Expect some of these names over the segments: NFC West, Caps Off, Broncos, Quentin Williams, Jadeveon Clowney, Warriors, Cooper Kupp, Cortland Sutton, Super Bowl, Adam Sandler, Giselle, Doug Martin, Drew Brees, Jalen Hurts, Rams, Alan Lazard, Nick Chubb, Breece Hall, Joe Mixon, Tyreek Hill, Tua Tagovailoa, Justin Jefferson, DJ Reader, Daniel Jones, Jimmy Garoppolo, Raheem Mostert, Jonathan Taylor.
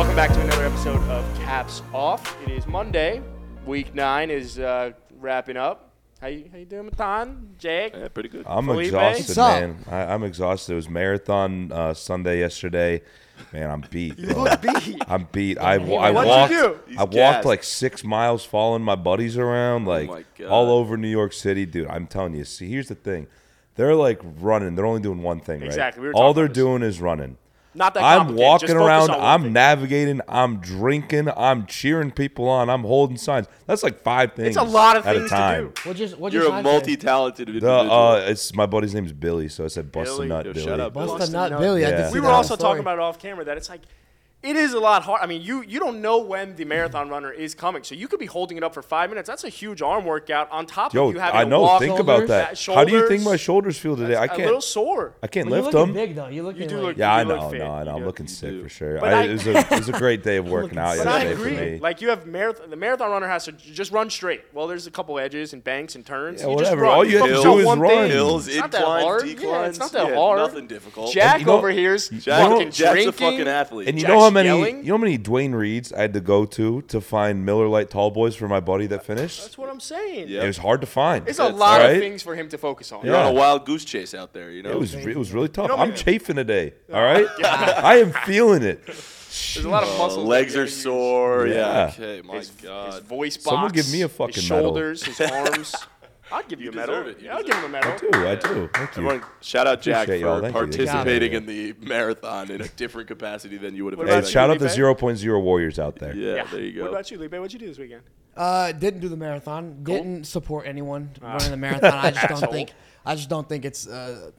Welcome back to another episode of Caps Off. It is Monday. Week 9 is wrapping up. How you doing, Matan? Jake? Yeah, pretty good. I'm Felipe? Exhausted, man. I'm exhausted. It was marathon Sunday yesterday. Man, I'm beat. You look beat. I'm beat. I walked like 6 miles following my buddies around, like all over New York City. Dude, I'm telling you. See, here's the thing. They're like running. They're only doing one thing, right? Exactly. All they're doing is running. Not that I'm walking around, I'm navigating, I'm drinking, I'm cheering people on, I'm holding signs. That's like 5 things. It's a lot of things to do. You're a multi-talented individual. It's my buddy's name's Billy, so I said Bustin' Nut Billy. Shut up, Bustin' Nut Billy. Yeah. We were also talking about it off camera that it's like it is a lot hard. I mean, you don't know when the marathon runner is coming, so you could be holding it up for 5 minutes. That's a huge arm workout on top of you having to walk. Think about that. How do you think my shoulders feel today? I can't. A little sore. I can't lift them. Big though. You look. Yeah, I know. I know. I'm looking sick for sure. It was a great day of working out yesterday for me. Like you have marathon. The marathon runner has to just run straight. Well, there's a couple edges and banks and turns. Yeah, whatever. All you have to do is run. Hills, inclines, declines. It's not that hard. Nothing difficult. Jack over here's fucking drinking. Jack's a fucking athlete. And you know how many Dwayne Reeds I had to go to find Miller Lite Tall Boys for my buddy that finished? That's what I'm saying. Yep. It was hard to find. It's a lot of things for him to focus on. You're on a wild goose chase out there, you know? It was really tough. I'm chafing today, all right? I am feeling it. There's a lot of muscles. Legs are sore. Yeah. Okay, my God. His voice box. Someone give me a fucking medal. His shoulders, his arms. I'd give you a medal. I'll give him a medal. I do. Thank you. Everyone, shout out Jack for participating in the marathon in a different capacity than you would have. Hey, shout out the 0.0 Warriors out there. Yeah, there you go. What about you, Lipe? What'd you do this weekend? Didn't do the marathon. Cool. Didn't support anyone running the marathon. I just don't think it's a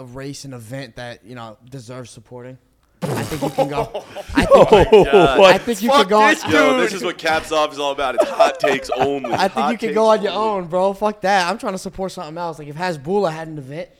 race, an event that deserves supporting. I think you can go. I think you can go. This is what Caps Off is all about. It's hot takes only. I think you can go on your own, bro. Fuck that. I'm trying to support something else. Like if Hasbulla had an event,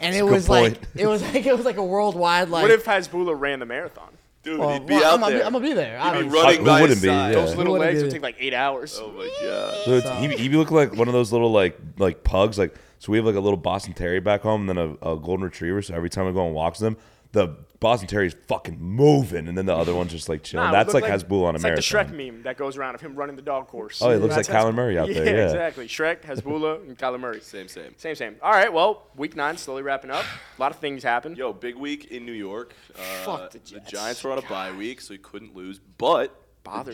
and it was like a worldwide like. What if Hasbulla ran the marathon? Dude, he'd be out there. I'm going to be there. He'd be running by his side. Those little legs would take like 8 hours. Oh, my God. So he'd be looking like one of those little like pugs. Like so we have like a little Boston Terrier back home and then a golden retriever. So every time I go and walk with them, the Boston Terrier's fucking moving, and then the other one's just like chilling. That's like Hasbulla on a marathon. It's like the Shrek meme that goes around of him running the dog course. Oh, he looks like Kyler Murray out there. Yeah, exactly. Shrek, Hasbulla, and Kyler Murray. Same. All right, well, week 9 slowly wrapping up. A lot of things happened. Yo, big week in New York. Fuck the Jets. The Giants were on a bye week, so he couldn't lose. But I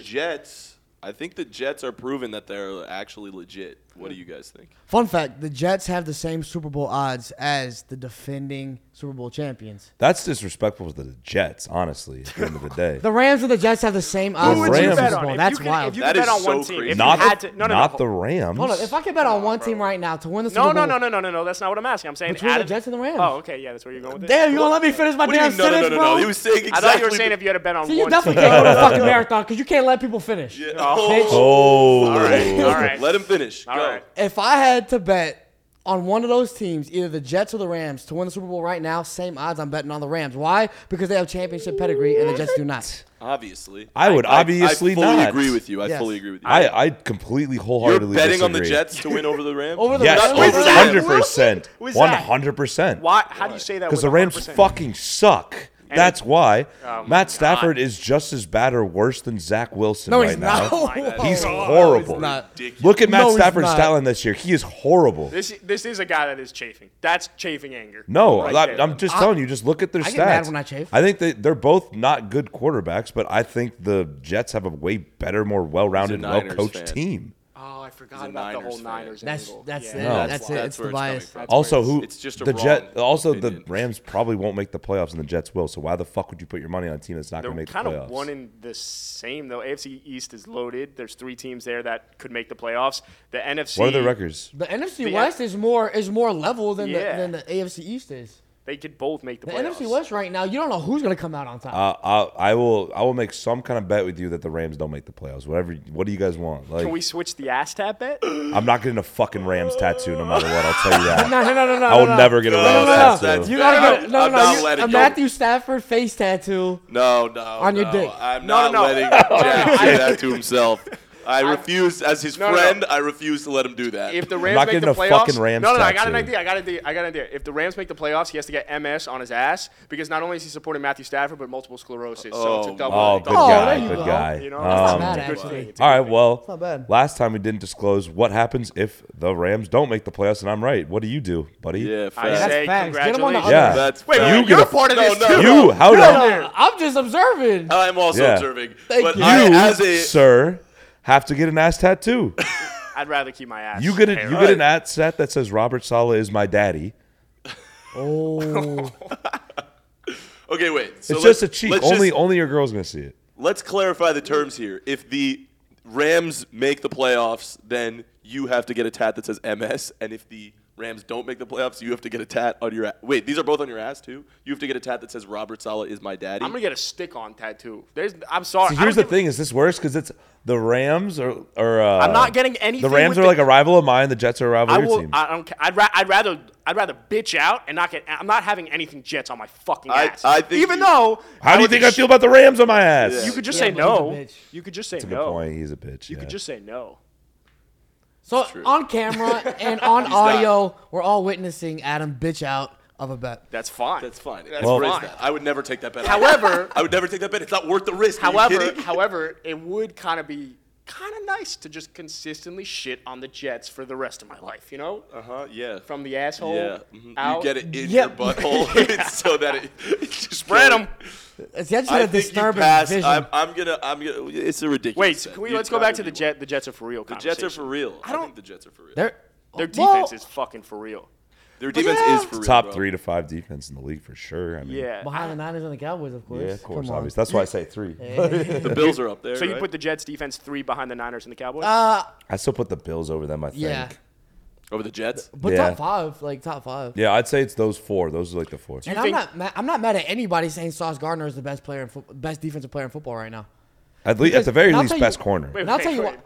think the Jets are proving that they're actually legit. What do you guys think? Fun fact, the Jets have the same Super Bowl odds as the defending Super Bowl champions. That's disrespectful to the Jets, honestly, at the end of the day. The Rams and the Jets have the same odds as the Super Bowl. That's wild. That is so crazy. Not the Rams. Hold on. If I could bet on one team right now to win the Super Bowl. No. That's not what I'm asking. I'm saying between the Jets and the Rams. Oh, okay. Yeah, that's where you're going with it. Damn, you don't let me finish my damn sentence, bro. No. He was saying exactly. I thought you were saying if you had a bet on one team. You definitely can't go to the fucking marathon because you can't let people finish. Oh. All right. Let him finish. All right. If I had to bet on one of those teams, either the Jets or the Rams, to win the Super Bowl right now, same odds I'm betting on the Rams. Why? Because they have championship pedigree and the Jets do not. Obviously. I fully agree with you. I completely wholeheartedly disagree. You're betting on the Jets to win over the Rams? Yes, 100%. 100%. Why? How do you say that? Because the Rams fucking suck. That's why Matt Stafford is just as bad or worse than Zach Wilson right now. No, he's horrible. Look at Matt Stafford's stat line this year. He is horrible. This is a guy that is chafing. That's chafing anger. No, right I'm just telling you. Just look at their stats. I get mad when I chafe. I think they're both not good quarterbacks, but I think the Jets have a way better, more well-rounded, well-coached team. Oh, I forgot about the whole Niners. That's it. It's the bias. Also, the Rams probably won't make the playoffs, and the Jets will. So why the fuck would you put your money on a team that's not going to make the playoffs? They're kind of one in the same though. AFC East is loaded. There's 3 teams there that could make the playoffs. The NFC. What are the records? The NFC West is more level than the AFC East is. They could both make the playoffs. The NFC West right now, you don't know who's going to come out on top. I will make some kind of bet with you that the Rams don't make the playoffs. Whatever. What do you guys want? Like, can we switch the ass tat bet? I'm not getting a fucking Rams tattoo no matter what. I'll tell you that. No. I will never get a Rams tattoo. You gotta get a Matthew Stafford face tattoo. No. On your dick. I'm not letting Jack do that to himself. I refuse, as his friend, to let him do that. If the Rams make the playoffs, I got an idea. If the Rams make the playoffs, he has to get MS on his ass because not only is he supporting Matthew Stafford, but multiple sclerosis. So it's a double. Good guy. You know, it's not bad, actually. All right, well, last time we didn't disclose what happens if the Rams don't make the playoffs, and I'm right. What do you do, buddy? Yeah, I say congratulations. Get him on the other. Yeah. Wait, you're a part of this too. You, how do? I'm just observing. I'm also observing. Thank you, sir. Have to get an ass tattoo. I'd rather keep my ass. You get an ass tat that says Robert Saleh is my daddy. Oh. Okay, wait. So it's just a cheat. Only your girl's gonna see it. Let's clarify the terms here. If the Rams make the playoffs, then you have to get a tat that says MS, and if the Rams don't make the playoffs, you have to get a tat on your ass. Wait, these are both on your ass, too? You have to get a tat that says Robert Saleh is my daddy? I'm going to get a stick-on tattoo. I'm sorry. So here's the thing. Is this worse? Because it's the Rams or I'm not getting anything. The Rams are like a rival of mine. The Jets are a rival of your team. I'd rather bitch out and not get – I'm not having anything Jets on my fucking ass. How do you think I feel about the Rams on my ass? Yeah. You could just say no. You could just say no. That's a good point. He's a bitch. You could just say no. So on camera and on audio, we're all witnessing Adam bitch out of a bet. That's fine. That's fine. I would never take that bet. It's not worth the risk. However, it would kind of nice to just consistently shit on the Jets for the rest of my life, you know? Uh-huh, yeah. From the asshole out. You get it in your butthole so that it spread them. It's actually a disturbing vision. I'm gonna. It's a ridiculous. Wait, so let's go back to the Jets. The Jets are for real. The Jets are for real. I think the Jets are for real. Their defense is fucking for real. Their defense is for real. Top 3 to 5 defense in the league for sure. I mean, behind the Niners and the Cowboys, of course. Yeah, of course, obviously. That's why I say 3. The Bills are up there. So you put the Jets defense 3 behind the Niners and the Cowboys? I still put the Bills over them. I think. Yeah. Over the Jets? But top five. Yeah, I'd say it's those 4. Those are like the 4. And I'm not mad at anybody saying Sauce Gardner is the best defensive player in football right now. At the very least, best corner.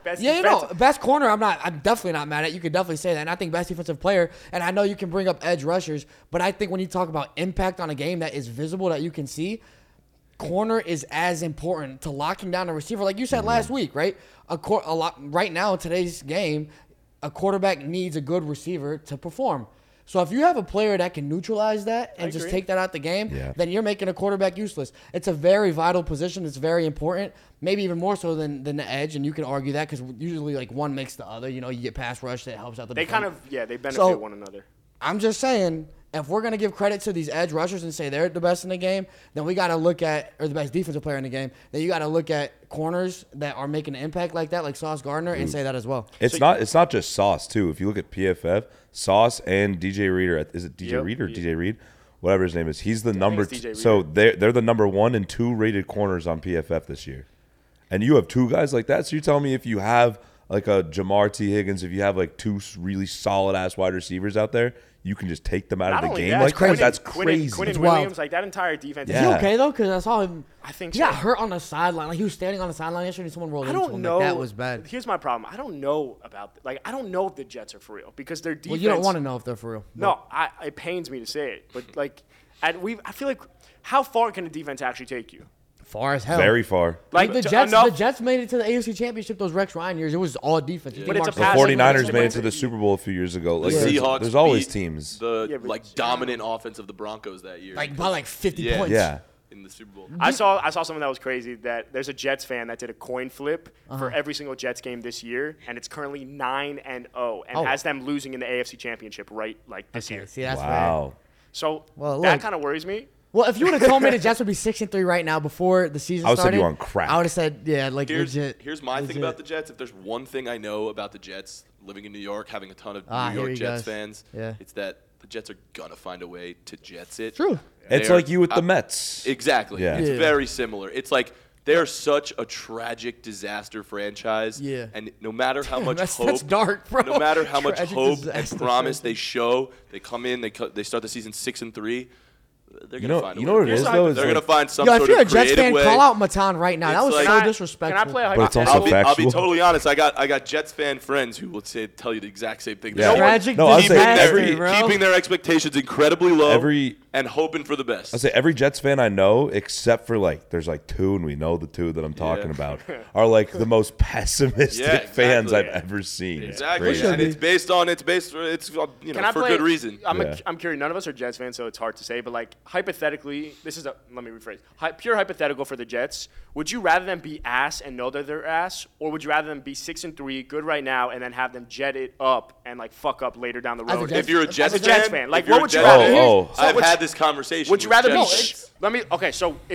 Best corner. I'm definitely not mad at. You could definitely say that. And I think best defensive player. And I know you can bring up edge rushers, but I think when you talk about impact on a game that is visible that you can see, corner is as important to locking down a receiver, like you said last week, right? A lot right now in today's game. A quarterback needs a good receiver to perform. So if you have a player that can neutralize that and just take that out the game, then you're making a quarterback useless. It's a very vital position. It's very important, maybe even more so than the edge, and you can argue that because usually like one makes the other. You know, you get pass rush that helps out the defense. They benefit one another. I'm just saying, if we're going to give credit to these edge rushers and say they're the best in the game, then we got to look at – or the best defensive player in the game, then you got to look at corners that are making an impact like that, like Sauce Gardner, and say that as well. It's not just Sauce, too. If you look at PFF, Sauce and DJ Reader – is it DJ Reader or DJ Reed? Whatever his name is. He's the number – so they're the number 1 and 2 rated corners on PFF this year. And you have 2 guys like that? So you tell me if you have like a Jamar T. Higgins, if you have like 2 really solid-ass wide receivers out there – you can just take them out of the game. That, like that's crazy. Quentin Williams, like that entire defense. Yeah. Is he okay though? Because I saw him. I think he got hurt on the sideline. Like he was standing on the sideline yesterday, and someone rolled into him. Like, that was bad. Here's my problem. I don't know if the Jets are for real because their defense. Well, you don't want to know if they're for real. No, it pains me to say it, but like, I feel like how far can a defense actually take you? Far as hell. Very far. Like the Jets made it to the AFC Championship those Rex Ryan years. It was all defense. Yeah. The 49ers made it to the Super Bowl a few years ago. Like the Seahawks there's always teams. The dominant offense of the Broncos that year. Like by like 50 points. Yeah. In the Super Bowl. I saw something that was crazy that there's a Jets fan that did a coin flip for every single Jets game this year, and it's currently 9-0 and has them losing in the AFC Championship right like this year. See, that's wow. So that kind of worries me. Well, if you would have told me the Jets would be 6-3 right now before the season started, I would have said you on crap. I would have said, legit. Here's my thing about the Jets. If there's one thing I know about the Jets, living in New York, having a ton of New York Jets fans, it's that the Jets are going to find a way to Jets it. True. Yeah. It's like you with the Mets. Exactly. Yeah. It's very similar. It's like they're such a tragic disaster franchise. Yeah. And no matter how much hope. That's dark, bro. No matter how much hope and promise they show, they come in, they start the season 6-3. They're going to find a way. You know what it is, though? They're going to find some sort of creative way. If you're a Jets fan, call out Matan right now. That was so disrespectful. Can I play a hypothetical? But it's also factual. I'll be totally honest. I got Jets fan friends who will tell you the exact same thing. Yeah. Tragic disaster, bro. Keeping their expectations incredibly low. Every and hoping for the best. I say every Jets fan I know, except for like there's like two, and we know the two that I'm talking about, are like the most pessimistic fans I've ever seen. It's crazy. And it's based you know, for good reason. I'm curious. None of us are Jets fans, so it's hard to say. But like hypothetically, let me rephrase. Pure hypothetical for the Jets. Would you rather them be ass and know that they're ass, or would you rather them be 6-3, good right now, and then have them jet it up and like fuck up later down the road? If you're a Jets fan, like what would you rather? I've had this conversation. Would you rather be if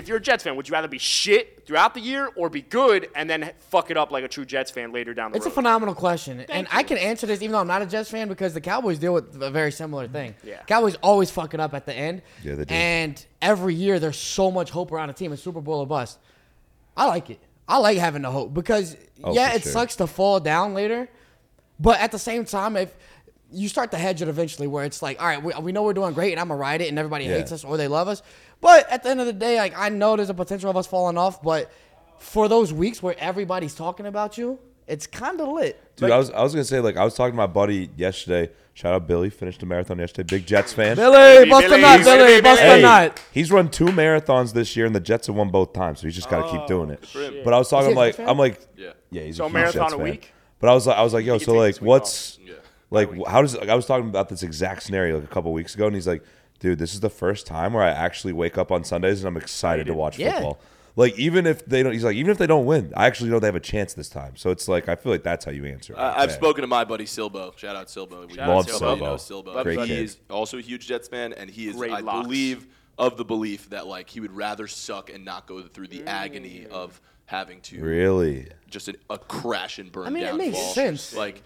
you're a Jets fan, would you rather be shit throughout the year or be good and then fuck it up like a true Jets fan later down the road? It's a phenomenal question. Thank you. I can answer this even though I'm not a Jets fan because the Cowboys deal with a very similar thing. Yeah. Cowboys always fuck it up at the end. Yeah, they do. And every year there's so much hope around a team, a Super Bowl or bust. I like it. I like having the hope because it sucks to fall down later, but at the same time if you start to hedge it eventually where it's like, all right, we know we're doing great and I'm going to ride it and everybody hates us or they love us. But at the end of the day, like I know there's a potential of us falling off, but for those weeks where everybody's talking about you, it's kind of lit. Dude, like, I was going to say, like I was talking to my buddy yesterday. Shout out Billy, finished a marathon yesterday. Big Jets fan. Billy, bust a nut, Billy, bust a nut. He's run 2 marathons this year and the Jets have won both times, so he's just got to keep doing it. Shit. But I was talking, I'm like, yeah, he's a huge Jets fan. So marathon a week? But I was like, yo, so like what's... Like, how does, like, I was talking about this exact scenario like a couple weeks ago, and he's like, dude, this is the first time where I actually wake up on Sundays and I'm excited to watch football. Like, even if they don't win, I actually know they have a chance this time. So it's like, I feel like that's how you answer. I've spoken to my buddy Silbo. Shout out Silbo. Love Silbo. Great kid. He is also a huge Jets fan, and he is, I believe, of the belief that, like, he would rather suck and not go through the agony of having to. Really? Just a crash and burn down. I mean, it makes sense. Like,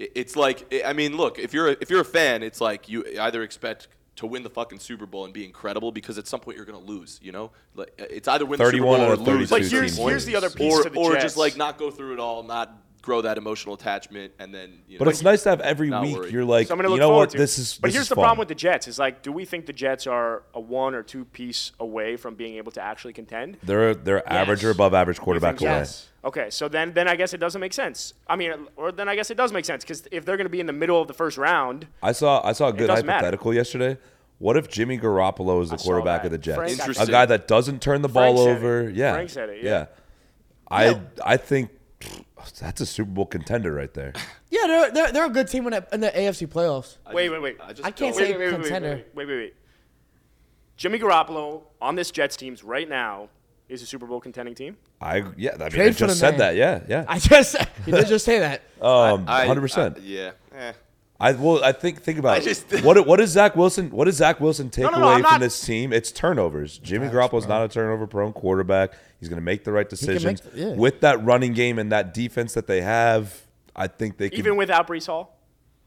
it's like, I mean, look, if you're a fan, it's like you either expect to win the fucking Super Bowl and be incredible because at some point you're going to lose, you know? Like, it's either win the Super Bowl or lose. Like, here's the other piece to the Jets. Or just, like, not go through it all, not grow that emotional attachment, and then, you know. But it's nice to have every week you're like, you know what, this is fun. But here's the problem with the Jets is, like, do we think the Jets are a 1 or 2 piece away from being able to actually contend? They're average or above average quarterback away. Okay, so then I guess it doesn't make sense. I mean, or then I guess it does make sense because if they're going to be in the middle of the first round, I saw a good hypothetical yesterday. What if Jimmy Garoppolo is the quarterback of the Jets? A guy that doesn't turn the ball over. Yeah, Frank said it. Yeah. I think that's a Super Bowl contender right there. Yeah, they're a good team in the AFC playoffs. Wait. I can't say contender. Wait. Jimmy Garoppolo on this Jets teams right now. Is a Super Bowl contending team? I just said that. Yeah. He did just say that. 100%. Yeah. Think about it. What does Zach Wilson take away from this team? It's turnovers. Jimmy Garoppolo's not a turnover-prone quarterback. He's going to make the right decisions with that running game and that defense that they have. I think they can, even without Breece Hall.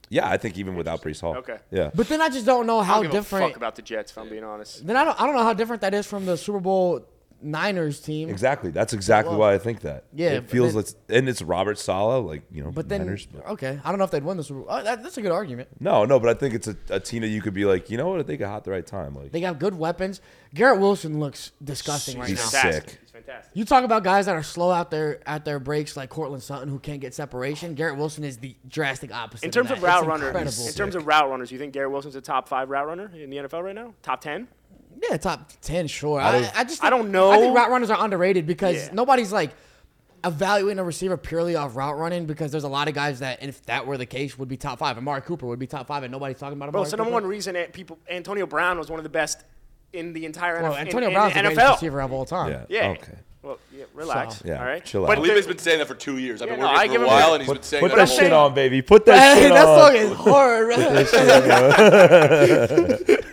Yeah, I think even without Breece Hall. Okay. Yeah. But then I just don't know how different. I don't give a fuck about the Jets, if I'm being honest. Then I don't know how different that is from the Super Bowl Niners team. Exactly. That's exactly why I think that. Yeah. It feels like, and it's Robert Saleh, like, you know, but then, Niners. But. Okay. I don't know if they'd won the Super Bowl. That's a good argument. No, but I think it's a team that you could be like, you know what? They got hot at the right time. Like, they got good weapons. Garrett Wilson looks disgusting right now. He's sick. He's fantastic. You talk about guys that are slow out there at their breaks, like Cortland Sutton, who can't get separation. Garrett Wilson is the drastic opposite. In terms of route runners, you think Garrett Wilson's a top 5 route runner in the NFL right now? Top 10? Yeah, top 10, sure. I don't know. I think route runners are underrated because nobody's like evaluating a receiver purely off route running because there's a lot of guys that, if that were the case, would be top 5. Amari Cooper would be top 5, and nobody's talking about him. Bro, so number one reason Antonio Brown was one of the best in the entire NFL. Antonio Brown's the greatest receiver of all time. Yeah. Okay. Well, relax. So, all right. Chill out. But I believe he's been saying that for 2 years. I've been working for a while, and he's been saying that. Put that shit on, baby. Put that shit on. That song is horrid.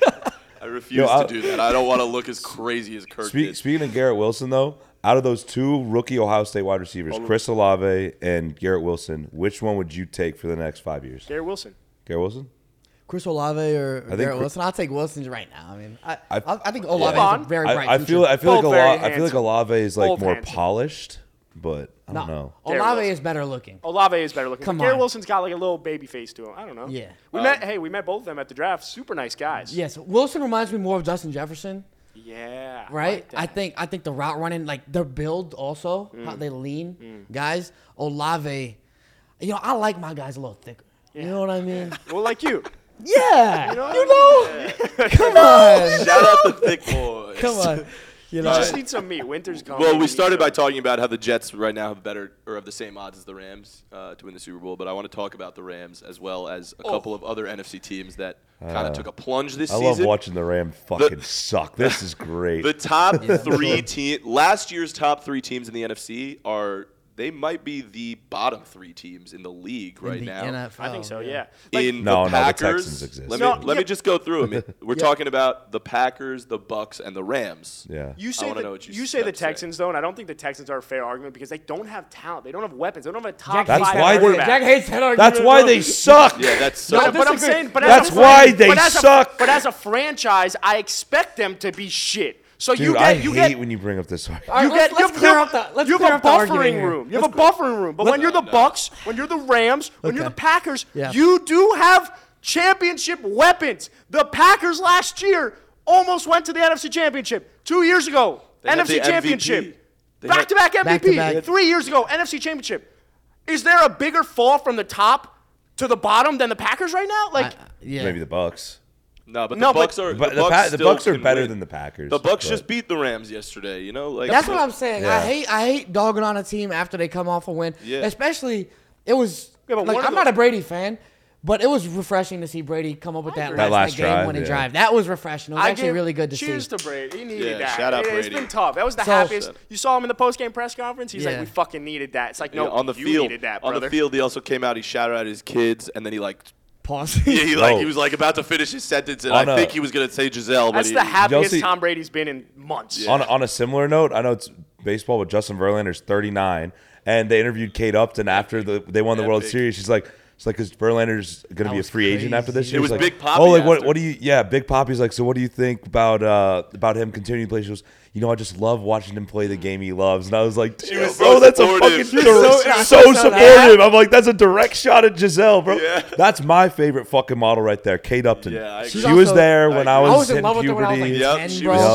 I refuse to do that. I don't want to look as crazy as Kirk did. Speaking of Garrett Wilson, though, out of those 2 rookie Ohio State wide receivers, Chris Olave and Garrett Wilson, which one would you take for the next 5 years? Garrett Wilson? Chris Olave or Garrett Wilson? I'll take Wilson right now. I mean, I think Olave is a very bright future. I feel like Olave is like more polished, but I don't know. Olave is better looking. Come on. Garrett Wilson's got like a little baby face to him. I don't know. Yeah. We met both of them at the draft. Super nice guys. Yes. Wilson reminds me more of Justin Jefferson. Yeah. Right? I think the route running, like their build also, how they lean. Guys, Olave, you know, I like my guys a little thicker. Yeah. You know what I mean? Well, like you. Yeah. You know? Come on. Shout out the thick boys. Come on. You just need some meat. Winter's gone. Well, we started by talking about how the Jets right now have better or have the same odds as the Rams to win the Super Bowl, but I want to talk about the Rams as well as a couple of other NFC teams that kind of took a plunge this season. I love watching the Rams fucking suck. This is great. The top three teams, last year's top three teams in the NFC are. They might be the bottom three teams in the league right now. NFL, I think so, yeah. Like, the Packers. No, the Texans exist. Let me just go through them. We're talking about the Packers, the Bucs, and the Rams. Yeah. You say the Texans, though, and I don't think the Texans are a fair argument because they don't have talent. They don't have weapons. They don't have a top five quarterback. Jack hates that argument. That's why they suck. Yeah, that's such a but I'm saying, but that's why they suck. But as a franchise, I expect them to be shit. So dude, I hate when you bring up this argument. You have a buffering room. You have a buffering room. But when you're the Bucs, when you're the Rams, when you're the Packers, you do have championship weapons. The Packers last year almost went to the NFC Championship 2 years ago. NFC Championship. Back-to-back MVP 3 years ago. NFC Championship. Is there a bigger fall from the top to the bottom than the Packers right now? Like maybe the Bucs. No, but the Bucs are better than the Packers. The Bucs just beat the Rams yesterday, you know. Like that's what I'm saying. Yeah. I hate dogging on a team after they come off a win. Yeah. Especially it was I'm not a Brady fan, but it was refreshing to see Brady come up with that last game-winning drive. That was refreshing. It was actually really good to see. Cheers to Brady. He needed that. Shout out Brady. It's been tough. That was the happiest. You saw him in the post-game press conference. He's like, we fucking needed that. It's like, no, on the field, needed that, brother. On the field, he also came out. He shouted out his kids, and then he he was like about to finish his sentence, and I think he was going to say Giselle. That's the happiest Tom Brady's been in months. Yeah. On a similar note, I know it's baseball, but Justin Verlander's 39, and they interviewed Kate Upton after they won the World Series. She's like, because Verlander's going to be a free agent after this year. It was like, Big Poppy. Oh, like what? What do you? Yeah, Big Poppy's like. So what do you think about him continuing to play? She goes, you know, I just love watching him play the game he loves. And I was like, dude, bro, that's a fucking so supportive. I'm like, that's a direct shot at Giselle, bro. Yeah. That's my favorite fucking model right there, Kate Upton. Yeah, she was there when I was in puberty.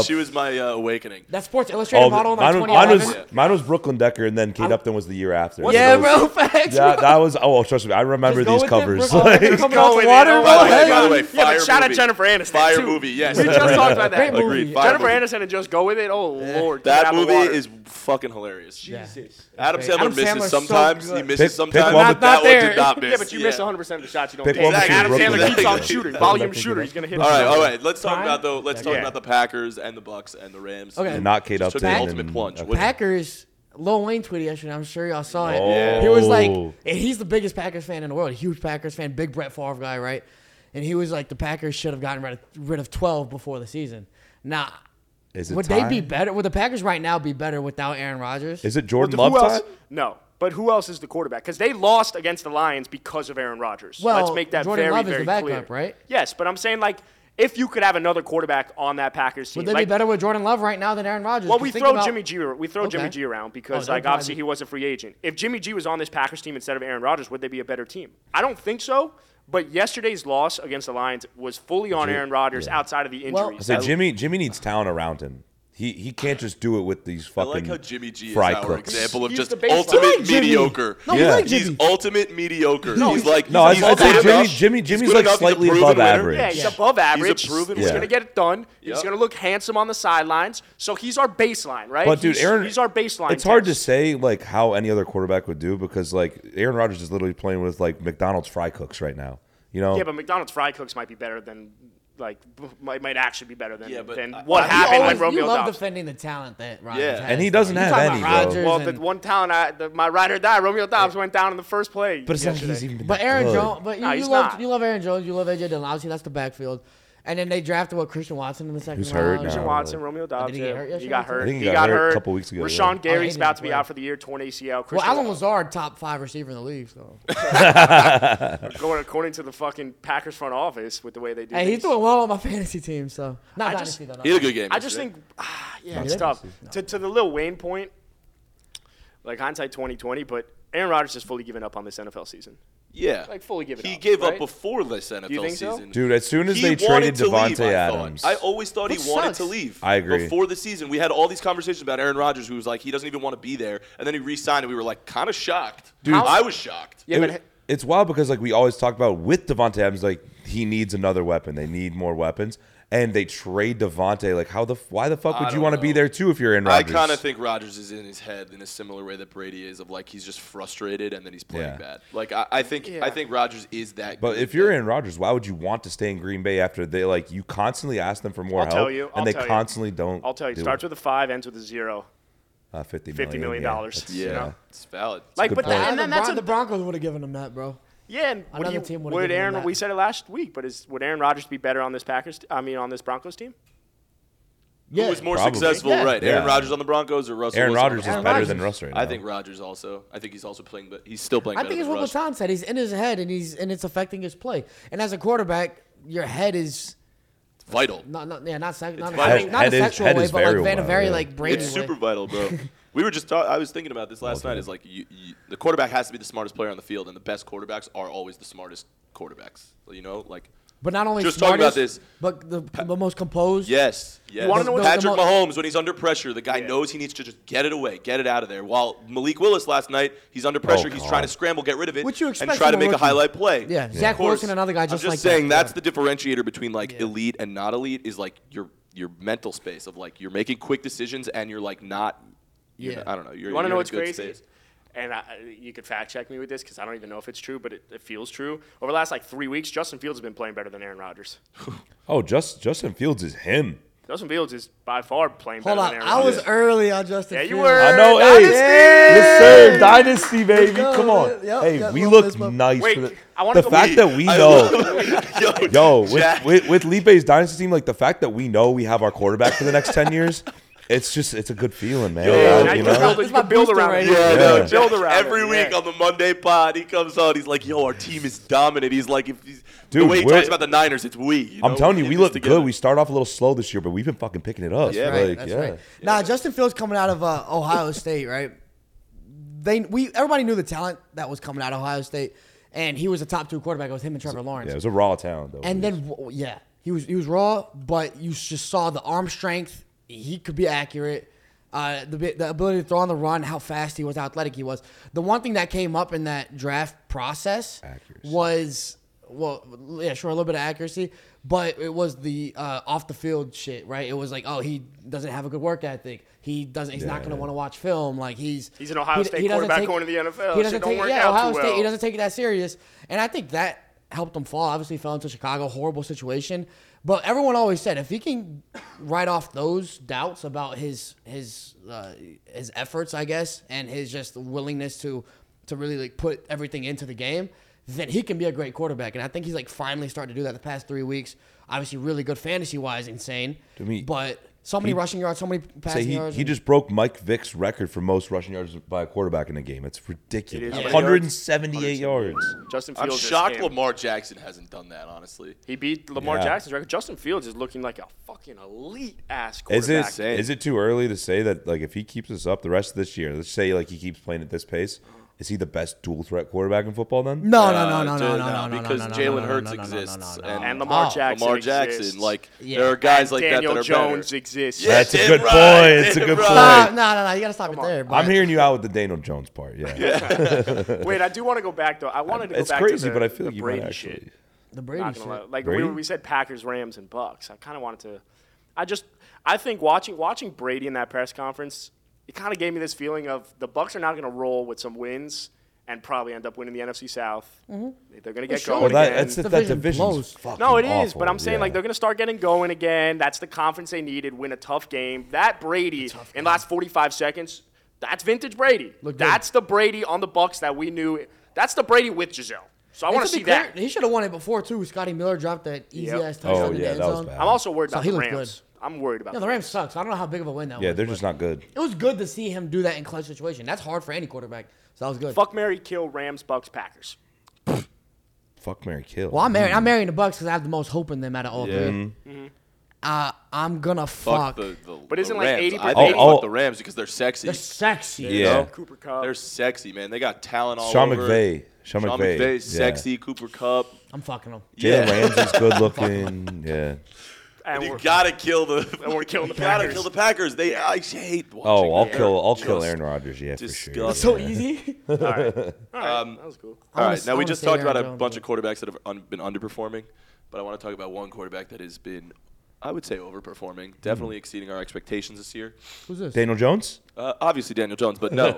She was my awakening. That Sports Illustrated model in 2011. Mine was Brooklyn Decker, and then Kate Upton was the year after. Yeah, bro, facts. Yeah, that was – oh, trust me, I remember these covers. By the way, fire movie. Shout out Jennifer Aniston. Fire movie, yes. We just talked about that. Jennifer Aniston and just go with it. Oh, Lord. That movie is fucking hilarious. Jesus. Adam Sandler misses sometimes. So he misses sometimes. That one did not miss. Yeah, but you miss 100% of the shots you don't do. Exactly. Adam Sandler keeps on shooting. Volume shooter. He's going to hit it. All right. Let's talk about the Packers and the Bucs and the Rams. Okay. And not Kate Upton. Took the ultimate plunge. Packers, Lil Wayne tweeted yesterday. I'm sure y'all saw it. Yeah. He was like, and he's the biggest Packers fan in the world. A huge Packers fan. Big Brett Favre guy, right? And he was like, the Packers should have gotten rid of 12 before the season. Nah. Would they be better? Would the Packers right now be better without Aaron Rodgers? Is it Jordan Love time? No, but who else is the quarterback? Because they lost against the Lions because of Aaron Rodgers. Well, let's make that Jordan Love is the backup, clear, right? Yes, but I'm saying if you could have another quarterback on that Packers team, would they be better with Jordan Love right now than Aaron Rodgers? Well, we throw Jimmy G around because obviously he was a free agent. If Jimmy G was on this Packers team instead of Aaron Rodgers, would they be a better team? I don't think so. But yesterday's loss against the Lions was fully on Aaron Rodgers outside of the injuries. Well, so Jimmy needs talent around him. He can't just do it with these fucking fry cooks. I like how Jimmy G is our example of just ultimate mediocre. He's ultimate mediocre. Jimmy's like slightly above average. Yeah, he's above average. He's a proven winner. He's going to get it done. He's going to look handsome on the sidelines. So he's our baseline, right? But dude, he's our baseline. It's hard to say how any other quarterback would do because Aaron Rodgers is literally playing with McDonald's fry cooks right now. You know? Yeah, but McDonald's fry cooks might be better than. Might actually be better than what happened when Romeo Dobbs. You love defending the talent that Rodgers has. And he doesn't have any, bro. Well, the one talent, my ride or die, Romeo Dobbs went down in the first play. But it's not like he's even been you love Aaron Jones. You love A.J. Dillon. Obviously, that's the backfield. And then they drafted Christian Watson in the second round. Christian Watson, Romeo Dobbs. Did he get hurt yesterday? He got hurt. I think he got hurt a couple weeks ago. Rashawn Gary's about to be out for the year, torn ACL. Alan Lazard, top five receiver in the league. So. Going according to the fucking Packers front office with the way they do. Hey, he's doing well on my fantasy team, so he had a good game. I just think, it's tough. No. To the Lil Wayne point, hindsight 2020, but Aaron Rodgers has fully given up on this NFL season. Yeah. Fully give it up. He gave up before this NFL season. Dude, as soon as they traded Devontae Adams. I always thought he wanted to leave. I agree. Before the season, we had all these conversations about Aaron Rodgers, who was he doesn't even want to be there. And then he re-signed, and we were kind of shocked. Dude, I was shocked. Yeah, but it's wild because we always talk about with Devontae Adams, he needs another weapon. They need more weapons. And they trade Devontae. Like, how the why the fuck would you want to be there, too, if you're in Rodgers? I kind of think Rodgers is in his head in a similar way that Brady is, of, like, he's just frustrated and then he's playing bad. Like, I think Rodgers is that But good. If you're in Rodgers, why would you want to stay in Green Bay after they, like, you constantly ask them for more help? And they constantly don't. I'll tell you. Starts with a 5, ends with a 0. $50 million. Yeah. You know? It's valid. It's like, but the Broncos would have given him that, bro. Yeah, and we said it last week, but would Aaron Rodgers be better on this Broncos team? Yeah, who was more successful, right? Yeah. Aaron Rodgers on the Broncos or Russell? Aaron Rodgers is better than Russ right now. I think Rodgers also. I think he's also playing, but he's still playing. I think it's what Baton said. He's in his head, and it's affecting his play. And as a quarterback, your head is vital. Not a sexual way, but like in a very like brain. It's super vital, bro. We were just talking. I was thinking about this last night. Is like the quarterback has to be the smartest player on the field, and the best quarterbacks are always the smartest quarterbacks. You know, like. But not only just smartest, talking about this, but the most composed. Yes. You want to know Patrick Mahomes when he's under pressure? The guy knows he needs to just get it away, get it out of there. While Malik Willis last night, he's under pressure. He's trying to scramble, get rid of it, and try to make a highlight play. Yeah. Zach Wilson, another guy just like that. I'm just saying that's the differentiator between like elite and not elite is like your mental space of like you're making quick decisions and you're like not. Yeah, I don't know. You want to know what's crazy? Space. And you could fact check me with this because I don't even know if it's true, but it feels true. Over the last like 3 weeks, Justin Fields has been playing better than Aaron Rodgers. Justin Fields is him. Justin Fields is by far playing better than Aaron Rodgers. I was early on Justin Fields. Yeah, you were. I know. Dynasty. Yes, sir. Dynasty, baby. Come on. We look nice. Wait, the fact that we know. With Lipe's Dynasty team, like the fact that we know we have our quarterback for the next 10 years. It's a good feeling, man. Yeah, you know? It's my build around. Right build around. Every week on the Monday pod, he comes on. He's like, "Yo, our team is dominant." He's like, the way he talks about the Niners, it's we." You know? I'm telling you, we look good. We start off a little slow this year, but we've been fucking picking it up. That's right. Now, Justin Fields coming out of Ohio State, right? Everybody knew the talent that was coming out of Ohio State, and he was a top 2 quarterback. It was him and Trevor Lawrence. Yeah, it was a raw talent, though. And then, he was raw, but you just saw the arm strength. He could be accurate. The ability to throw on the run, how fast he was, how athletic he was. The one thing that came up in that draft process was a little bit of accuracy, but it was the off-the-field shit, right? It was like, oh, he doesn't have a good work ethic. He's not going to want to watch film. Like he's an Ohio State quarterback going to the NFL. He doesn't take it that serious. And I think that helped him fall. Obviously, he fell into Chicago, horrible situation. But everyone always said if he can write off those doubts about his efforts, I guess, and his just willingness to really like put everything into the game, then he can be a great quarterback. And I think he's like finally starting to do that the past 3 weeks. Obviously, really good fantasy-wise, insane. To me, but so many rushing yards, so many passing yards. He just broke Mike Vick's record for most rushing yards by a quarterback in a game. It's ridiculous. 178 yards. Justin Fields. I'm shocked Lamar Jackson hasn't done that, honestly. He beat Lamar Jackson's record. Justin Fields is looking like a fucking elite-ass quarterback. Is it too early to say that like if he keeps this up the rest of this year, let's say like he keeps playing at this pace, is he the best dual-threat quarterback in football then? No. Because Jalen Hurts exists. And Lamar Jackson exists. Like, there are guys like that that are better. Daniel Jones exists. That's a good point. It's a good point. No. You got to stop it there. I'm hearing you out with the Daniel Jones part. Yeah. Wait, I do want to go back, though. I wanted to go back to the Brady shit. The Brady shit. Like, we said Packers, Rams, and Bucks. I kind of wanted to – I think watching Brady in that press conference – it kind of gave me this feeling of the Bucs are not going to roll with some wins and probably end up winning the NFC South. Mm-hmm. They're going to get going again. That division's fucking awful, but I'm saying like they're going to start getting going again. That's the confidence they needed, win a tough game. That Brady in the last 45 seconds, that's vintage Brady. That's the Brady on the Bucs that we knew. That's the Brady with Giselle. So I want to see that. He should have won it before, too. Scotty Miller dropped that easy-ass touchdown in the end zone. I'm also worried about the Rams. I'm worried about that. The Rams sucks. I don't know how big of a win that was. Yeah, they're just not good. It was good to see him do that in clutch situation. That's hard for any quarterback. So that was good. Fuck, marry, kill, Rams, Bucks, Packers. Fuck, marry, kill. Well, I'm marrying the Bucks because I have the most hope in them out of all three. Mm-hmm. I'm going to fuck. But isn't like 80%? I think fuck the Rams because they're sexy. They're sexy. Yeah. Cooper Kupp. They're sexy, man. They got talent all over. Sean McVay. Sexy. Cooper Kupp. I'm fucking him. Jalen Ramsey's good looking. Yeah. And you gotta kill the. And we're killing the Packers. Gotta kill the Packers. I hate watching. I'll kill Aaron Rodgers. Yeah, for sure. That's so easy. All right, that was cool. All right, now we just talked about a bunch of quarterbacks that have been underperforming, But I want to talk about one quarterback that has been, I would say, overperforming, definitely exceeding our expectations this year. Who's this? Daniel Jones? Obviously Daniel Jones, but no.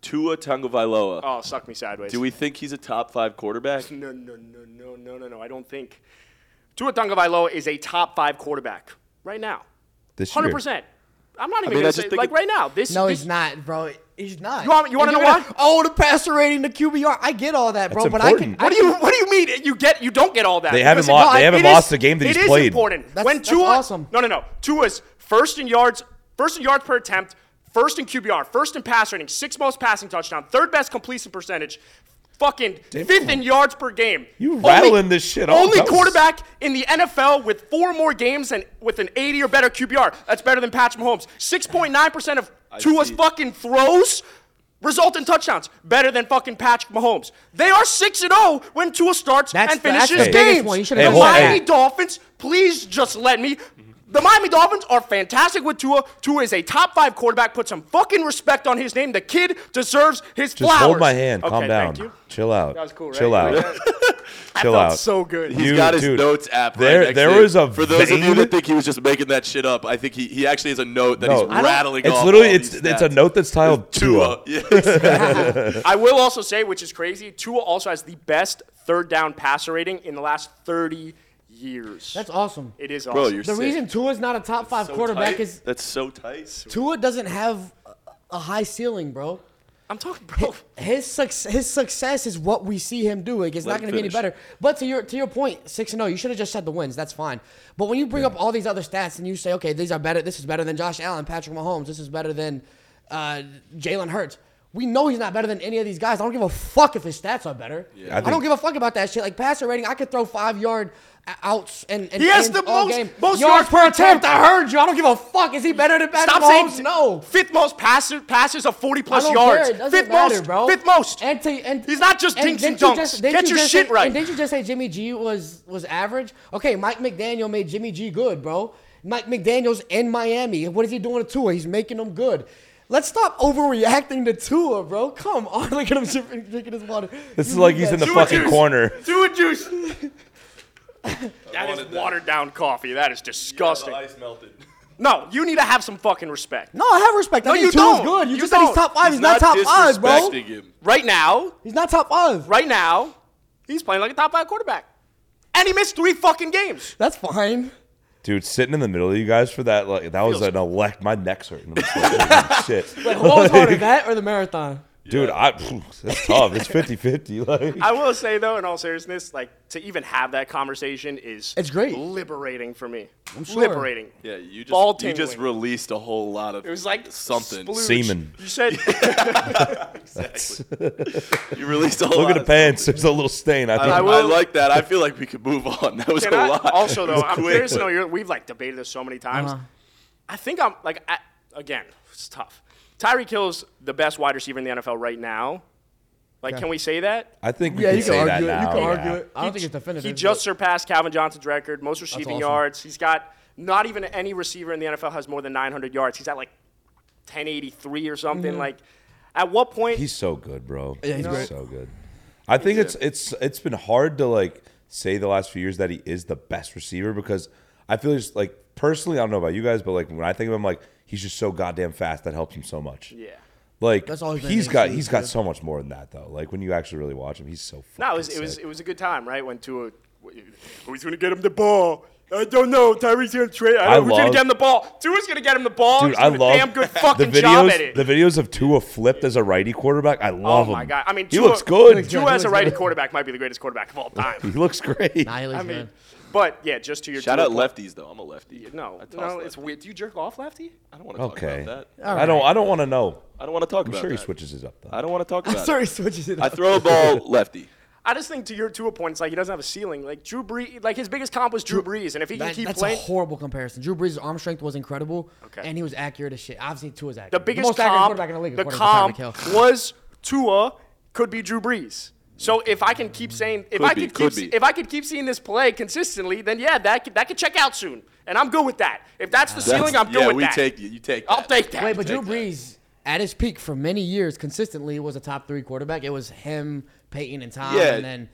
Tua Tagovailoa. Oh, suck me sideways. Do we think he's a top five quarterback? No. I don't think. Tua Tagovailoa is a top five quarterback right now. This 100%. Year. I'm not even going to say, like right now. This he's not, bro. He's not. You want to know why? The passer rating, the QBR. I get all that, bro. That's but important. What do you mean? You don't get all that. They haven't lost. They haven't lost the game that he's played. It is important. That's awesome. No. Tua's first in yards per attempt, first in QBR, first in pass rating, sixth most passing touchdown, third best completion percentage, fucking fifth in yards per game. You rattling this shit off. Only quarterback in the NFL with four more games and with an 80 or better QBR. That's better than Patrick Mahomes. 6.9% of Tua's fucking throws result in touchdowns. Better than fucking Patrick Mahomes. They are 6-0 when Tua starts and finishes games. The Miami Dolphins, please just let me. The Miami Dolphins are fantastic with Tua. Tua is a top five quarterback. Put some fucking respect on his name. The kid deserves his flowers. Just hold my hand. Calm down. Thank you. Chill out. That was cool, right? Chill out. Chill out. So good. He's got his notes app right next to him. For those of you that think he was just making that shit up, I think he actually has a note that he's rattling off. It's a note that's titled Tua. Yeah. I will also say, which is crazy, Tua also has the best third down passer rating in the last 30 years. That's awesome. It is awesome. Bro, you're sick. Reason Tua's not a top five quarterback is that's so tight. Tua doesn't have a high ceiling, bro. I'm talking, bro. His success is what we see him do. It's not going to be any better. But to your point, 6-0, you should have just said the wins. That's fine. But when you bring up all these other stats and you say, okay, these are better. This is better than Josh Allen, Patrick Mahomes. This is better than Jalen Hurts. We know he's not better than any of these guys. I don't give a fuck if his stats are better. Yeah, I don't give a fuck about that shit. Like, passer rating, I could throw 5-yard outs and he has the most yards per attempt. I heard you. I don't give a fuck. Is he better than Patrick Mahomes? No. Fifth most passes of 40-plus yards. Care. It doesn't matter, bro. Fifth most. And he's not just dinks and dunks. Get your shit right. And didn't you just say Jimmy G was average? Okay, Mike McDaniel made Jimmy G good, bro. Mike McDaniel's in Miami. What is he doing to Tua? He's making him good. Let's stop overreacting to Tua, bro. Come on. Look at him drinking his water. This is like he's in the fucking corner. Tua juice. That is watered down coffee. That is disgusting. Yeah, the ice melted. No, you need to have some fucking respect. No, I have respect. No, I think Tua's good. You just said he's top five. He's not top five, bro. Him. Right now. He's not top five. Right now, he's playing like a top five quarterback. And he missed 3 fucking games. That's fine. Dude, sitting in the middle of you guys for that, like, that was an elect. My neck's hurting. Shit. Like, what was harder, that or the marathon? Dude, that's tough. It's 50-50. Like. I will say, though, in all seriousness, like, to even have that conversation it's great. Liberating for me. I'm sure. Liberating. Yeah, you just released a whole lot of it was like something. Splooge. Semen. You said. Exactly. You released a whole lot. Look at the pants. There's a little stain. I like that. I feel like we could move on. That was a lot. Also, though, I'm curious to know, we've, like, debated this so many times. Uh-huh. I think I'm, like, again, it's tough. Tyreek Hill's the best wide receiver in the NFL right now. Like, can we say that? I think we can say that now. You can argue it. I don't think it's definitive. He just surpassed Calvin Johnson's record, most receiving yards. He's got not even any receiver in the NFL has more than 900 yards. He's at, like, 1083 or something. Mm-hmm. Like, at what point? He's so good, bro. Yeah, he's great. So good. I think it's been hard to, like, say the last few years that he is the best receiver because I feel just, like, personally, I don't know about you guys, but, like, when I think of him, like, he's just so goddamn fast. That helps him so much. Yeah. Like, he's got so much more than that, though. Like, when you actually really watch him, he's so fucking sick. It was a good time, right? When Tua, who's going to get him the ball? I don't know. Tyreek's going to trade. Who's going to get him the ball? Tua's going to get him the ball. Dude, I love damn good fucking job at it. The videos of Tua flipped as a righty quarterback, I love him. Oh, my God. I mean, Tua, he looks good. Tua as a righty quarterback might be the greatest quarterback of all time. He looks great. Nah, he looks good. But, yeah, just to your shout out lefties, though. I'm a lefty. No, it's weird. Do you jerk off lefty? I don't want to talk about that. Right. I don't want to know. I don't want to talk about that. I'm sure he switches his up, though. I don't want to talk about it. I'm sure he switches it up. I throw a ball lefty. I just think to your two points, like, he doesn't have a ceiling. Like, Drew Brees, like, his biggest comp was Drew Brees, and if he can keep playing. That's a horrible comparison. Drew Brees' arm strength was incredible, and he was accurate as shit. Obviously, Tua's accurate. The biggest comp was Tua could be Drew Brees. So if I can keep saying, if I could keep seeing this play consistently, then yeah, that could check out soon, and I'm good with that. If that's the ceiling, I'm good with that. Yeah, we take you. You take. I'll take that. Wait, but Drew Brees at his peak for many years consistently was a top 3 quarterback. It was him, Peyton, and Tom, and then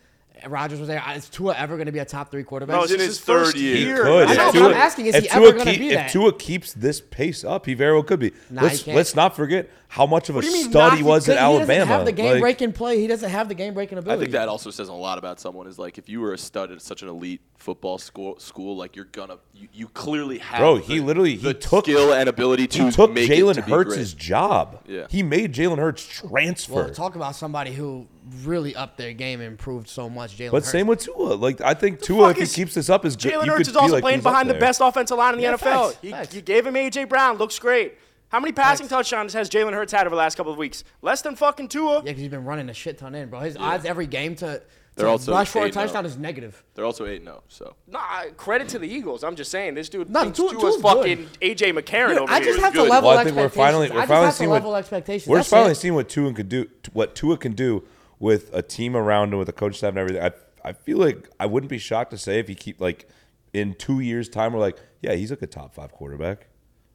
Rodgers was there. Is Tua ever going to be a top three quarterback? No, it's in his third year. I know, but I'm asking, is he ever going to be that? If Tua keeps this pace up, he very well could be. Let's not forget how much of a stud he was at Alabama. He doesn't have the game-breaking play. He doesn't have the game-breaking ability. I think that also says a lot about someone is like, if you were a stud at such an elite football school, like you're going to – you clearly have the skill and ability to make it to be great. He took Jalen Hurts' job. Yeah. He made Jalen Hurts transfer. Well, talk about somebody who – really upped their game and improved so much. Jalen Hurts. But same with Tua. Like, I think Tua, if he keeps this up, is good. Jalen Hurts is also playing behind the best offensive line in the NFL. You gave him A.J. Brown. Looks great. How many passing touchdowns has Jalen Hurts had over the last couple of weeks? Less than fucking Tua. Yeah, because he's been running a shit ton in, bro. His odds every game to rush for a touchdown is negative. They're also 8-0, so. Nah, credit to the Eagles. I'm just saying, this dude thinks Tua's fucking A.J. McCarron over here. I just have to level expectations. We're finally seeing what Tua could do. What Tua can do with a team around him, with a coach staff and everything. I feel like I wouldn't be shocked to say if he keep like in 2 years' time, we're like, yeah, he's like a top five quarterback.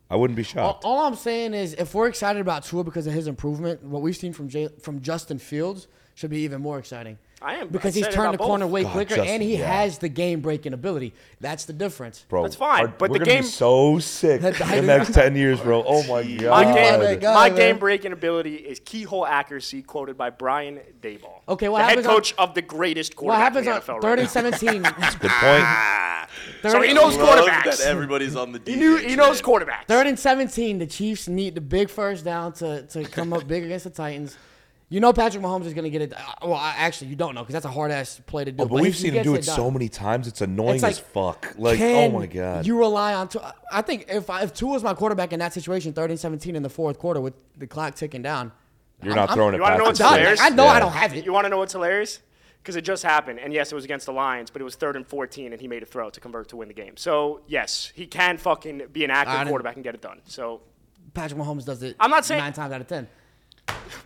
I wouldn't be shocked. All I'm saying is if we're excited about Tua because of his improvement, what we've seen from Justin Fields should be even more exciting. I am. Because he's turned the corner way quicker, Justin, and he has the game-breaking ability. That's the difference. Bro, that's fine. But we're going to be so sick in the next 10 years, bro. Oh, my God. My game-breaking ability is keyhole accuracy, quoted by Brian Daboll, the head coach of the greatest quarterback in the NFL right now. 3rd and 17. That's a good point. So he knows quarterbacks. That everybody's on the defense. He knows quarterbacks. 3rd and 17, the Chiefs need the big first down to come up big against the Titans. You know Patrick Mahomes is going to get it. Well, actually, you don't know because that's a hard-ass play to do. Oh, but we've seen him do it so many times. It's annoying as fuck. Like, oh, my God. You rely on Tua. I think if Tua was my quarterback in that situation, 13-17 in the fourth quarter with the clock ticking down. You're not throwing it back. You want to know what's hilarious? I know I don't have it. You want to know what's hilarious? Because it just happened. And, yes, it was against the Lions, but it was 3rd and 14, and he made a throw to convert to win the game. So, yes, he can fucking be an active quarterback and get it done. So Patrick Mahomes does it 9 times out of 10.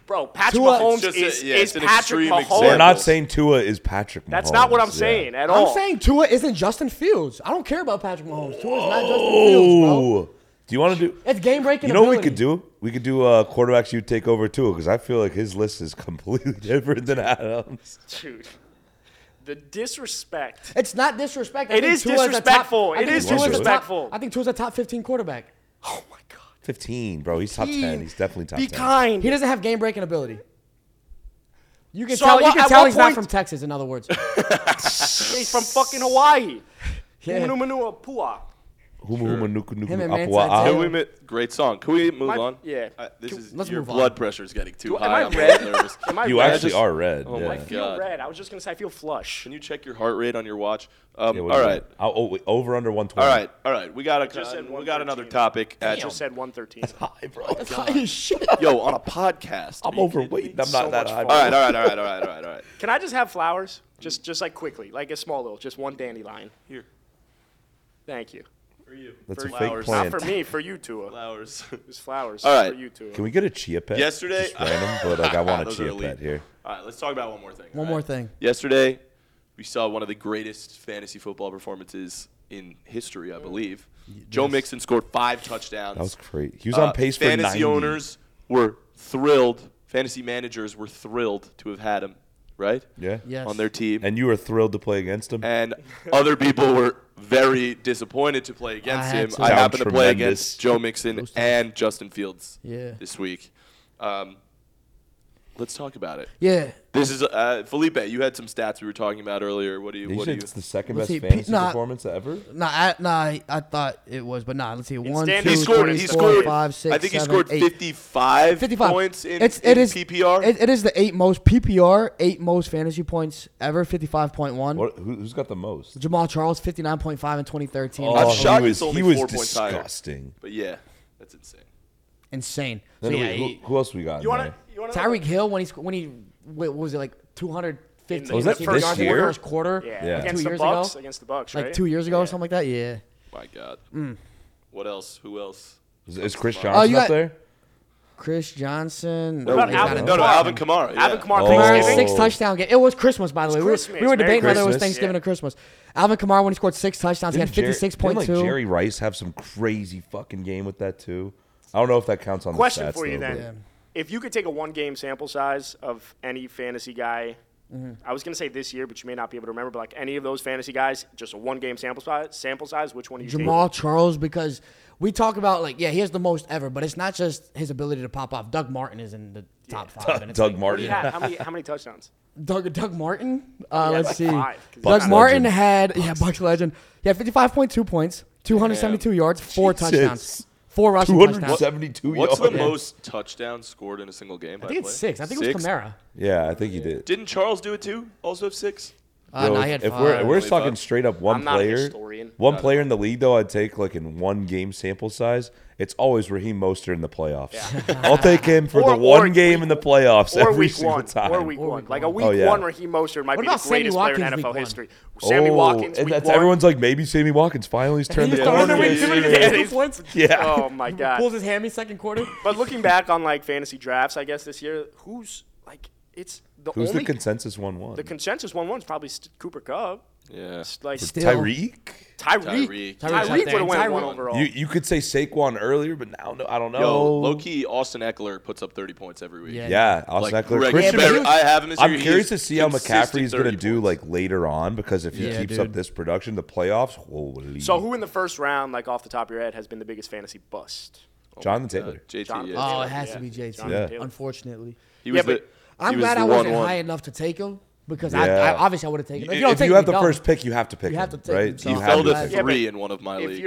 Bro, Patrick Mahomes is Patrick Mahomes. We're not saying Tua is Patrick Mahomes. That's not what I'm saying at all. I'm saying Tua isn't Justin Fields. I don't care about Patrick Mahomes. Tua is not Justin Fields, bro. Do you want to do? It's game breaking. You know what we could do? We could do quarterbacks you take over Tua, because I feel like his list is completely different than Adam's. Dude. The disrespect. It's not disrespect. It is disrespectful. It is disrespectful. I think Tua's a top 15 quarterback. Oh, my God. 15, bro. He's top 10. He's definitely top 10. Be kind. He doesn't have game-breaking ability. You can tell he's not from Texas, in other words. He's from fucking Hawaii. Humanumanua Pua. Great song. Can we move on? Yeah. Your blood pressure is getting too high. I'm red. Nervous. You actually are red. Oh, my God. I feel red. I was just going to say I feel flush. Can you check your heart rate on your watch? All right. Over under 120. All right. We got another topic. I just said 113. That's high, bro. That's high as shit. Yo, on a podcast. I'm overweight. I'm not that high. All right. Can I just have flowers? Just like quickly. Like a small little. Just one dandelion. Here. Thank you. For you. That's for a flowers. Fake plant. Not for me, for you, Tua. Flowers. It's flowers. All right. For you, Tua. Can we get a chia pet? Yesterday. Just random, but I want a chia pet here. All right, let's talk about one more thing. One more thing. Yesterday, we saw one of the greatest fantasy football performances in history, I believe. Yes. Joe Mixon scored 5 touchdowns. That was great. He was on pace for 90. Fantasy owners were thrilled. Fantasy managers were thrilled to have had him, right? Yeah. Yes. On their team. And you were thrilled to play against him? And other people were very disappointed to play against him. I happened to play against Joe Mixon and Justin Fields this week. Let's talk about it. Yeah. This is Felipe. You had some stats we were talking about earlier. What do you? It's the second best fantasy performance ever. I thought it was, but let's see. 1, 2, 3, 4, 5, 6, 7, 8. I think he scored 55 points in PPR. It is the 8 most PPR, 8 most fantasy points ever. 55.1. Who's got the most? Jamal Charles, 59.5 in 2013. Oh, he was disgusting. But yeah, that's insane. Insane. So yeah, who else we got? You wanna Tyreek Hill when he was it like 250 yards in the first quarter? Yeah. Against the Bucs, right? Like 2 years ago or something like that. Yeah. My God. Mm. What else? Who else? Is Chris Johnson up there? Chris Johnson. Alvin Kamara. Yeah. Alvin Kamara. Thanksgiving. 6 touchdown game. It was Christmas, by the way. We were debating whether it was Thanksgiving or Christmas. Alvin Kamara, when he scored 6 touchdowns, he had 56.2. Didn't Jerry Rice have some crazy fucking game with that too? I don't know if that counts on the stats. Question for you then. If you could take a 1-game sample size of any fantasy guy Mm-hmm. I was going to say this year, but you may not be able to remember, but like any of those fantasy guys, just a one-game sample size, which one do you take? Jamal Charles, because we talk about, like, yeah, he has the most ever, but it's not just his ability to pop off. Doug Martin is in the top five. Doug Martin. Yeah. How many touchdowns? Doug Martin? Let's see. Five, Doug Martin had Bucks legend. He had 55.2 points, 272 yards, four touchdowns. Four rushing touchdowns. 272 yards. What's the most touchdowns scored in a single game? I think it's six. I think it was Kamara. Yeah, I think he did. Didn't Charles do it too? Also have six? No, I had five. If we're talking straight up one player in the league, though, I'd take like in one game sample size. It's always Raheem Mostert in the playoffs. Yeah. I'll take him for the one game in the playoffs every single time. Or week one. Like a week one Raheem Mostert might be the greatest player in NFL history. Sammy Watkins, and that's everyone's like, maybe Sammy Watkins finally turned the corner. Oh, my God. Pulls his hammy second quarter. But looking back on like fantasy drafts, I guess this year, who's like – Who's the consensus 1-1? The consensus 1-1 is probably Cooper Kupp. Yeah. Like Tyreek would have went 1 overall. You could say Saquon earlier, but now I don't know. Yo, low-key, Austin Eckler puts up 30 points every week. Yeah Austin Eckler. I have him as I'm curious to see how McCaffrey's going to do like later on, because if he keeps up this production, the playoffs, holy. So who in the first round, like off the top of your head, has been the biggest fantasy bust? Jonathan Taylor. JT. Oh, it has to be JT, unfortunately. He was the... I'm glad I wasn't high enough to take him, because I obviously I would have taken him. If you have the first pick, you have to pick him, right? So he fell to 3 in one of my leagues,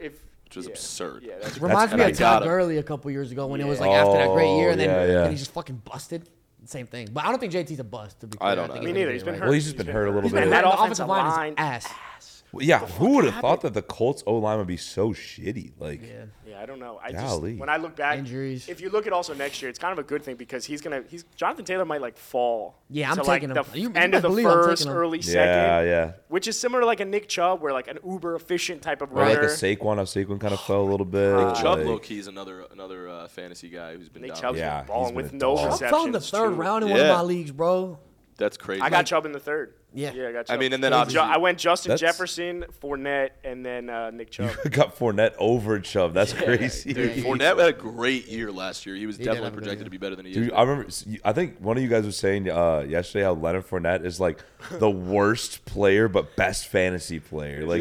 which was absurd. Yeah, reminds me of Todd Gurley a couple years ago when it was like after that great year, and then he just fucking busted. Same thing. But I don't think JT's a bust, to be clear. I don't know. Me neither. He's been hurt. Well, he's just been hurt a little bit. That offensive line is ass. Yeah, who would have thought that the Colts O-line would be so shitty? Like, yeah, I don't know. When I look back, injuries. If you look at also next year, it's kind of a good thing, because Jonathan Taylor might like fall. Yeah, I'm taking him. End of the first, early second. Yeah. Which is similar to like a Nick Chubb, where like an uber efficient type of runner. Or like a Saquon kind of fell a little bit. Nick Chubb, low key, is another fantasy guy who's been down. Nick Chubb's been balling with no receptions. I fell in the third round in one of my leagues, bro. That's crazy. I got Chubb in the third. Yeah, I got Chubb. I mean, and then obviously I went Justin Jefferson, Fournette, and then Nick Chubb. You got Fournette over Chubb. That's crazy. Dude, Fournette had a great year last year. He was definitely projected to be better than he is. I remember. I think one of you guys was saying yesterday how Leonard Fournette is like the worst player but best fantasy player. Like,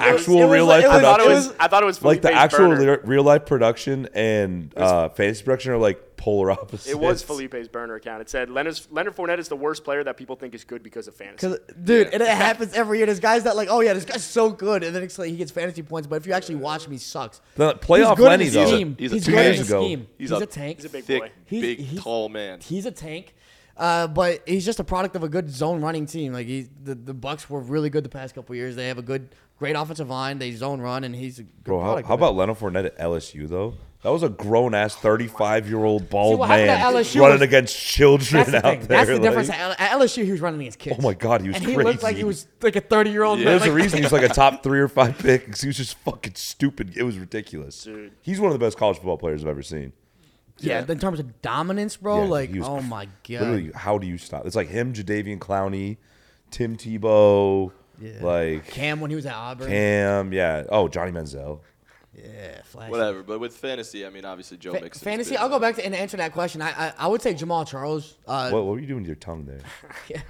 actual real life production. I thought it was like the actual real life production and fantasy production are like polar opposites. It was Felipe's burner account. It said Leonard Fournette is the worst player that people think is good because of fantasy. Dude, and it happens every year. There's guys that like, oh yeah, this guy's so good, and then it's like he gets fantasy points. But if you actually watch him, he sucks. The playoff Lenny though, he's good in his scheme. He's a tank. He's a big boy. He's tall man. He's a tank. But he's just a product of a good zone running team. Like the Bucks were really good the past couple years. They have a great offensive line. They zone run, and he's a good product. How about Leonard Fournette at LSU though? That was a grown-ass 35-year-old bald man running against children out there. That's the difference. At LSU, he was running against kids. Oh, my God. He was crazy. He looked like he was like a 30-year-old man. There's a reason he was like a top 3 or 5 pick. He was just fucking stupid. It was ridiculous. Dude. He's one of the best college football players I've ever seen. Yeah, in terms of dominance, bro. Yeah, like, oh, my God. Literally, how do you stop? It's like him, Jadeveon Clowney, Tim Tebow. Yeah. Like Cam when he was at Auburn. Oh, Johnny Manziel. Yeah, flashy. Whatever, but with fantasy, I mean, obviously Joe Mixon. Fantasy, I'll go back to and answer that question. I would say Jamal Charles. What were you doing with your tongue there? Yeah.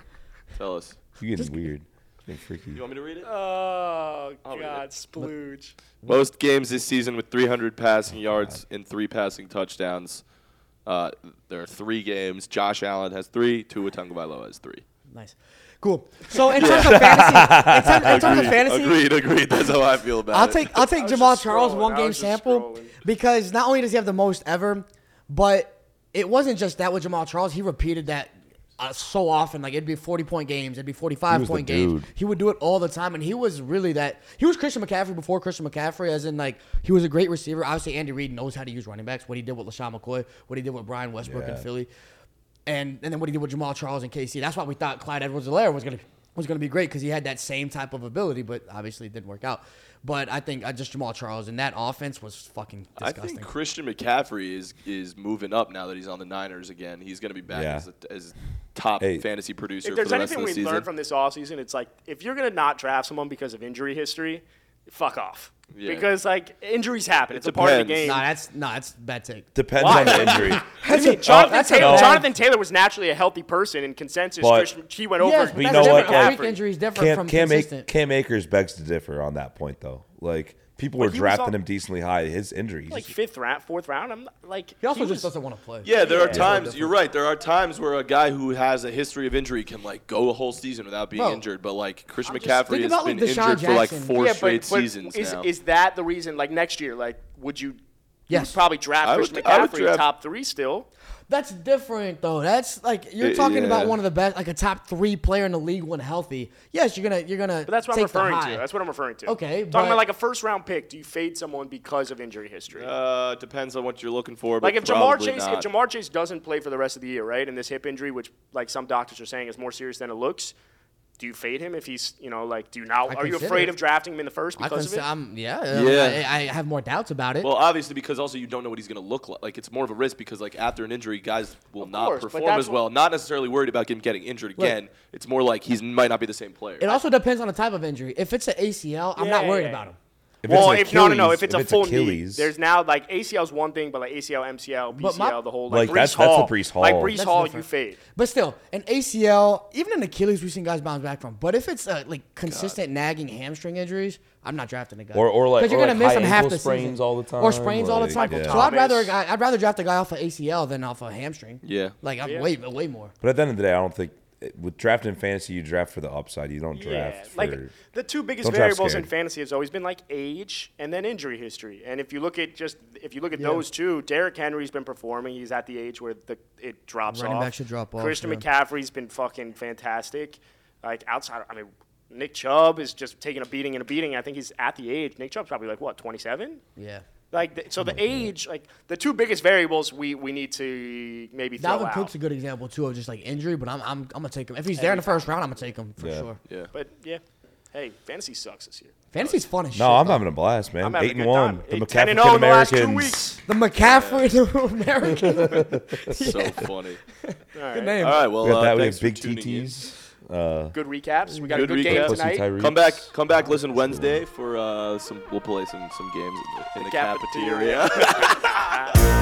Tell us. You're getting weird. Getting freaky. You want me to read it? Oh, God, splooge. Most games this season with 300 passing yards and 3 passing touchdowns. There are 3 games. Josh Allen has 3. Tua Tagovailoa has 3. Nice. Cool. So in terms of fantasy, Agreed. That's how I feel about it. I'll take Jamal Charles one game sample because not only does he have the most ever, but it wasn't just that with Jamal Charles. He repeated that so often. Like it'd be 40-point games, it'd be 45-point games. He would do it all the time, and he was really that. He was Christian McCaffrey before Christian McCaffrey, as in like he was a great receiver. Obviously, Andy Reid knows how to use running backs. What he did with LaShawn McCoy, what he did with Brian Westbrook in Philly. And then what he did with Jamal Charles and KC. That's why we thought Clyde Edwards-Helaire was gonna be great because he had that same type of ability, but obviously it didn't work out. But I think just Jamal Charles and that offense was fucking disgusting. I think Christian McCaffrey is moving up now that he's on the Niners again. He's going to be back as top fantasy producer for the rest of the season. If there's anything we learned from this offseason, it's like if you're going to not draft someone because of injury history, fuck off. Yeah. Because, like, injuries happen. It's a part of the game. No, that's bad take. Depends on the injury. Jonathan Taylor was naturally a healthy person in consensus. He went over. Yes, but you know what? Injury is different from consistent. Cam Akers begs to differ on that point, though. Like, people were drafting him decently high. His injuries. Like, fourth round. He also just doesn't want to play. Yeah, there are times. You're right. There are times where a guy who has a history of injury can, like, go a whole season without being injured. But, like, Chris McCaffrey has been injured for, like, four straight seasons now. Is that the reason, like, next year, like, would you probably draft Chris McCaffrey top three still? That's different, though. That's like you're talking about one of the best, like a top three player in the league when healthy. Yes, you're gonna. But that's what I'm referring to. That's what I'm referring to. Okay, talking about like a first round pick. Do you fade someone because of injury history? Depends on what you're looking for. Like if Jamar Chase doesn't play for the rest of the year, right? And this hip injury, which like some doctors are saying is more serious than it looks. Do you fade him if he's, you know, like, do you now? Are you afraid of drafting him in the first because of it? I have more doubts about it. Well, obviously, because also you don't know what he's going to look like. Like, it's more of a risk because, like, after an injury, guys will not perform as well. Not necessarily worried about him getting injured again. Look, it's more like he might not be the same player. It also depends on the type of injury. If it's an ACL, I'm not worried about him. If it's a full knee, there's now, like, ACL's one thing, but, like, ACL, MCL, PCL, the whole, like, Breece Hall. Like, Breece Hall, you fade. But still, an ACL, even an Achilles, we've seen guys bounce back from. But if it's, like, consistent nagging hamstring injuries, I'm not drafting a guy. Because you're going to miss him half the season. Or sprains all the time. Yeah. So I'd rather draft a guy off of ACL than off of hamstring. Yeah. Like, I'm way more. But at the end of the day, I don't think. With drafting fantasy, you draft for the upside. You don't draft for the two biggest variables in fantasy has always been like age and then injury history. And if you look at those two, Derrick Henry's been performing. He's at the age where it drops off. Running back should drop off. Christian McCaffrey's been fucking fantastic. Like outside, I mean, Nick Chubb is just taking a beating and a beating. I think he's at the age. Nick Chubb's probably like what 27. Yeah. The two biggest variables we need to maybe throw out. Dalvin Cook's a good example too of just like injury, but I'm gonna take him if he's there in the first round. I'm gonna take him for sure. Yeah, but hey, fantasy sucks this year. Fantasy's fun as shit. No, I'm having a blast, man. 8-1, the McCaffrey Americans. The McCaffrey Americans. So funny. Good name. All right, well, we have big TTs. Good recaps. We got a good game tonight. Come back. Listen Wednesday for some. We'll play some games in the cafeteria.